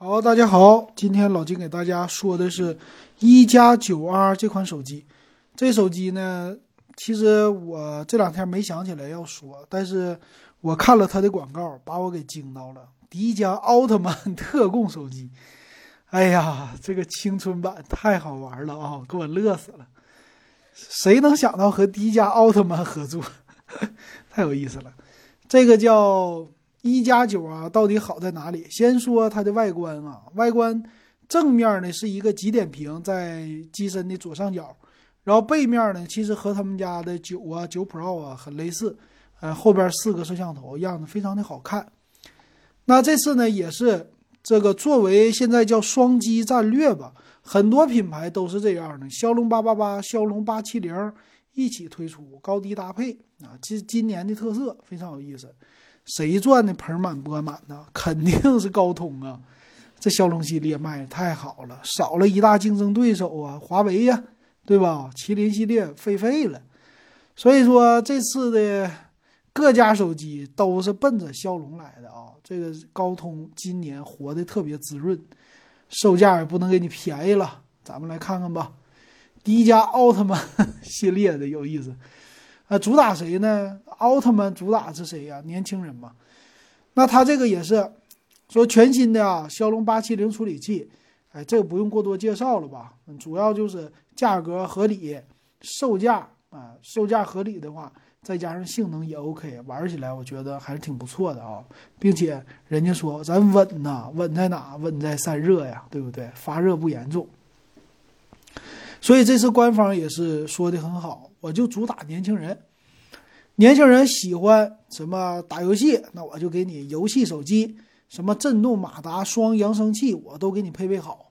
好，大家好，今天老金给大家说的是1加9R 这款手机。这手机呢，其实我这两天没想起来要说，但是我看了它的广告，把我给惊到了。迪迦奥特曼特供手机，哎呀，这个青春版太好玩了啊，给我乐死了。谁能想到和迪迦奥特曼合作？太有意思了。这个叫1加9啊，到底好在哪里？先说它的外观啊，外观正面呢是一个极点屏在机身的左上角，然后背面呢其实和他们家的9啊、9 Pro 啊很类似，后边4个摄像头，样子非常的好看。那这次呢也是这个作为现在叫双机战略吧，很多品牌都是这样的，骁龙888、骁龙870一起推出，高低搭配啊，这今年的特色非常有意思。谁赚的盆满钵满呢？肯定是高通啊，这骁龙系列卖太好了，少了一大竞争对手啊，华为呀，对吧？麒麟系列废了，所以说这次的各家手机都是奔着骁龙来的啊。这个高通今年活得特别滋润，售价也不能给你便宜了。咱们来看看吧，迪迦奥特曼系列的有意思。主打谁呢？奥特曼主打是谁呀？年轻人嘛。那他这个也是说全新的啊，骁龙870处理器，这个不用过多介绍了吧，主要就是价格合理，售价啊，售价合理的话，再加上性能也 OK， 玩起来我觉得还是挺不错的啊。并且人家说咱稳呐，稳在哪？稳在散热呀，对不对？发热不严重。所以这次官方也是说的很好，我就主打年轻人，年轻人喜欢什么打游戏，那我就给你游戏手机，什么震动马达、双扬声器，我都给你配备好，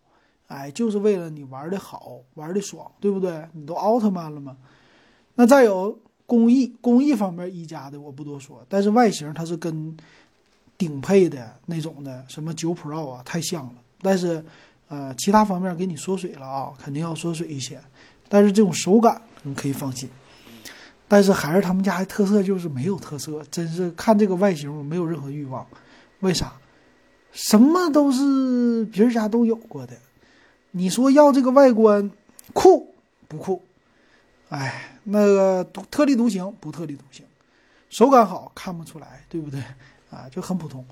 就是为了你玩的好，玩的爽，对不对？你都奥特曼了吗？那再有工艺方面，一加的我不多说，但是外形它是跟顶配的那种的什么9 Pro 啊太像了，但是其他方面给你缩水了啊，肯定要缩水一些，但是这种手感你可以放心。但是还是他们家的特色，就是没有特色，真是看这个外形我没有任何欲望。为啥？什么都是别人家都有过的，你说要这个外观酷不酷？那个特立独行不特立独行，手感好看不出来，对不对啊？就很普通。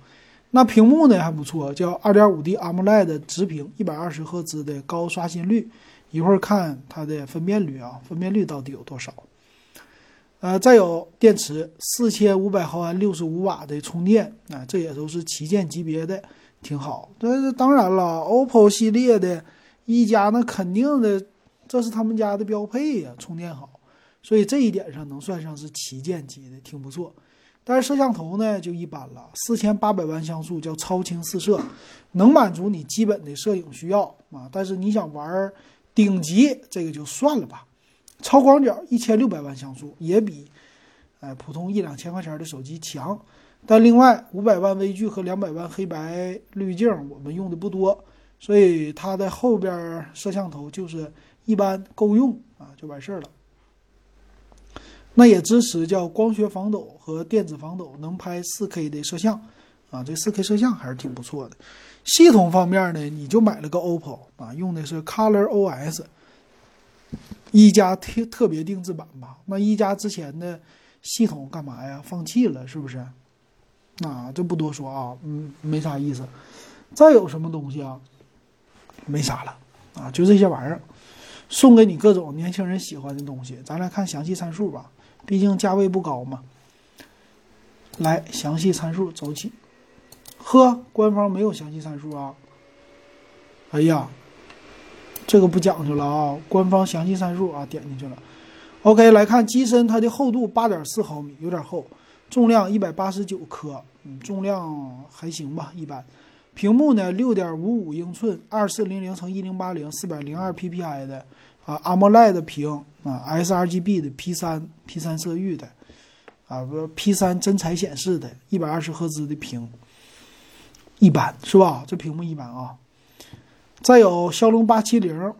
那屏幕呢还不错，叫 2.5D AMOLED 直屏 120Hz 的高刷新率，一会儿看它的分辨率啊，分辨率到底有多少。再有电池 4500毫安 65瓦的充电，这也都是旗舰级别的，挺好。这当然了， OPPO 系列的一加那肯定的，这是他们家的标配呀，充电好，所以这一点上能算上是旗舰级的，挺不错。但是摄像头呢就一般了，4800万像素叫超清四摄，能满足你基本的摄影需要啊。但是你想玩顶级，这个就算了吧。超广角1600万像素也比普通1-2000块钱的手机强，但另外500万微距和200万黑白滤镜我们用的不多，所以它的后边摄像头就是一般够用啊，就完事儿了。那也支持叫光学防抖和电子防抖，能拍 4K 的摄像啊，这 4K 摄像还是挺不错的。系统方面呢，你就买了个 OPPO 啊，用的是 ColorOS， 一加特别定制版吧。那一加之前的系统干嘛呀？放弃了是不是？这不多说啊，没啥意思。再有什么东西啊？没啥了啊，就这些玩意儿，送给你各种年轻人喜欢的东西。咱来看详细参数吧，毕竟价位不高嘛。来，详细参数走起。呵，官方没有详细参数啊。哎呀，这个不讲究了啊，官方详细参数啊，点进去了。OK， 来看机身，它的厚度8.4毫米，有点厚，重量189克，重量还行吧，一般。屏幕呢 6.55 英寸 2400x1080 402ppi 的AMOLED 屏sRGB 的 p3 色域的p3 真彩显示的 120Hz 的屏，一般是吧，这屏幕一般啊。再有骁龙870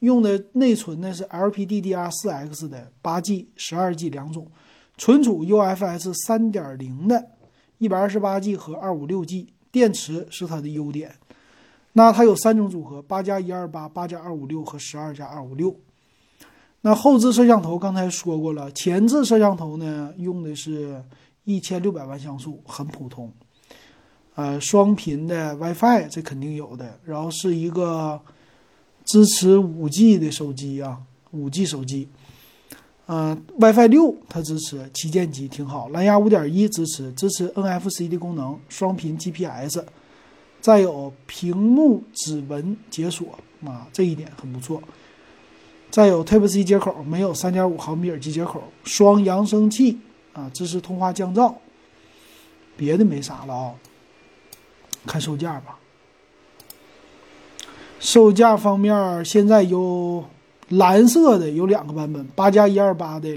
用的内存呢是 lpddr4x 的 8G 12G 两种，存储 UFS3.0 的 128G 和 256G， 电池是它的优点。那它有三种组合，8+128、8+256和12+256。那后置摄像头刚才说过了，前置摄像头呢用的是1600万像素，很普通。双频的 WiFi 这肯定有的，然后是一个支持 5G 的手机啊， 5G 手机。WiFi6 它支持旗舰级，挺好。蓝牙 5.1 支持 NFC 的功能，双频 GPS， 再有屏幕指纹解锁啊，这一点很不错。再有 Type-C 接口，没有 3.5 毫米耳机接口，双扬声器啊，支持通话降噪，别的没啥了啊。看售价吧，售价方面现在有蓝色的有两个版本，8+128的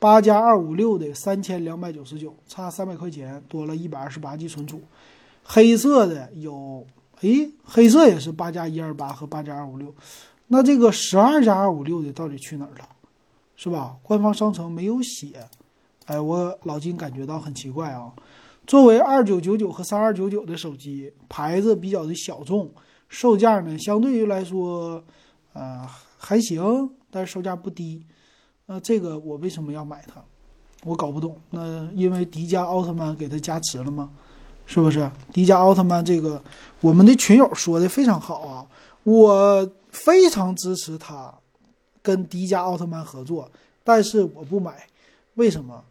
2999，8+256的3299，差300块钱，多了128G 存储。黑色的有，黑色也是8+128和8+256，那这个12+256的到底去哪儿了？是吧？官方商城没有写，我老金感觉到很奇怪啊。作为2999和3299的手机，牌子比较的小众，售价呢相对于来说还行，但是售价不低。那这个我为什么要买它？我搞不懂。那因为迪迦奥特曼给它加持了吗？是不是？迪迦奥特曼这个，我们的群友说的非常好啊，我非常支持他跟迪迦奥特曼合作，但是我不买。为什么？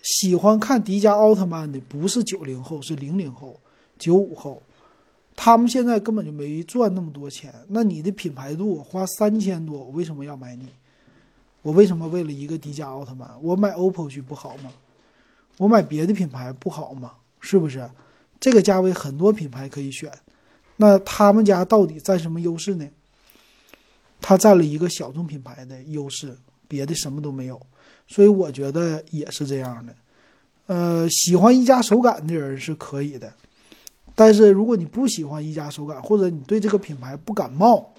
喜欢看迪迦奥特曼的不是90后，是00后、95后。他们现在根本就没赚那么多钱，那你的品牌度花3000多，我为什么要买你？我为什么为了一个迪迦奥特曼？我买 OPPO 去不好吗？我买别的品牌不好吗？是不是？这个价位很多品牌可以选，那他们家到底占什么优势呢？他占了一个小众品牌的优势，别的什么都没有，所以我觉得也是这样的。喜欢一加手感的人是可以的。但是如果你不喜欢一加手感，或者你对这个品牌不感冒，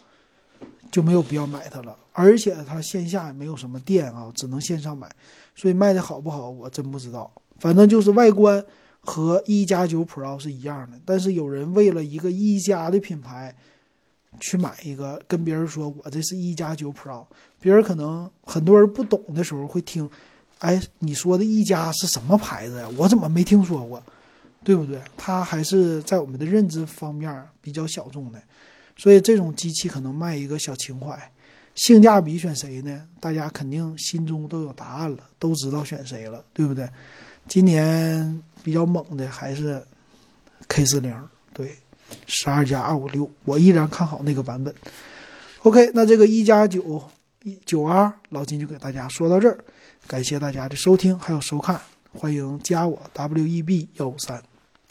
就没有必要买它了。而且它线下也没有什么店啊，只能线上买，所以卖的好不好我真不知道。反正就是外观和一加9 Pro 是一样的，但是有人为了一个一加的品牌去买一个，跟别人说我这是一加9 Pro， 别人可能很多人不懂的时候会听，你说的一加是什么牌子呀？我怎么没听说过？对不对？它还是在我们的认知方面比较小众的，所以这种机器可能卖一个小情怀，性价比选谁呢？大家肯定心中都有答案了，都知道选谁了，对不对？今年比较猛的还是 K40， 对，12+256，我依然看好那个版本。 OK， 那这个1加992老金就给大家说到这儿，感谢大家的收听还有收看，欢迎加我 WEB13。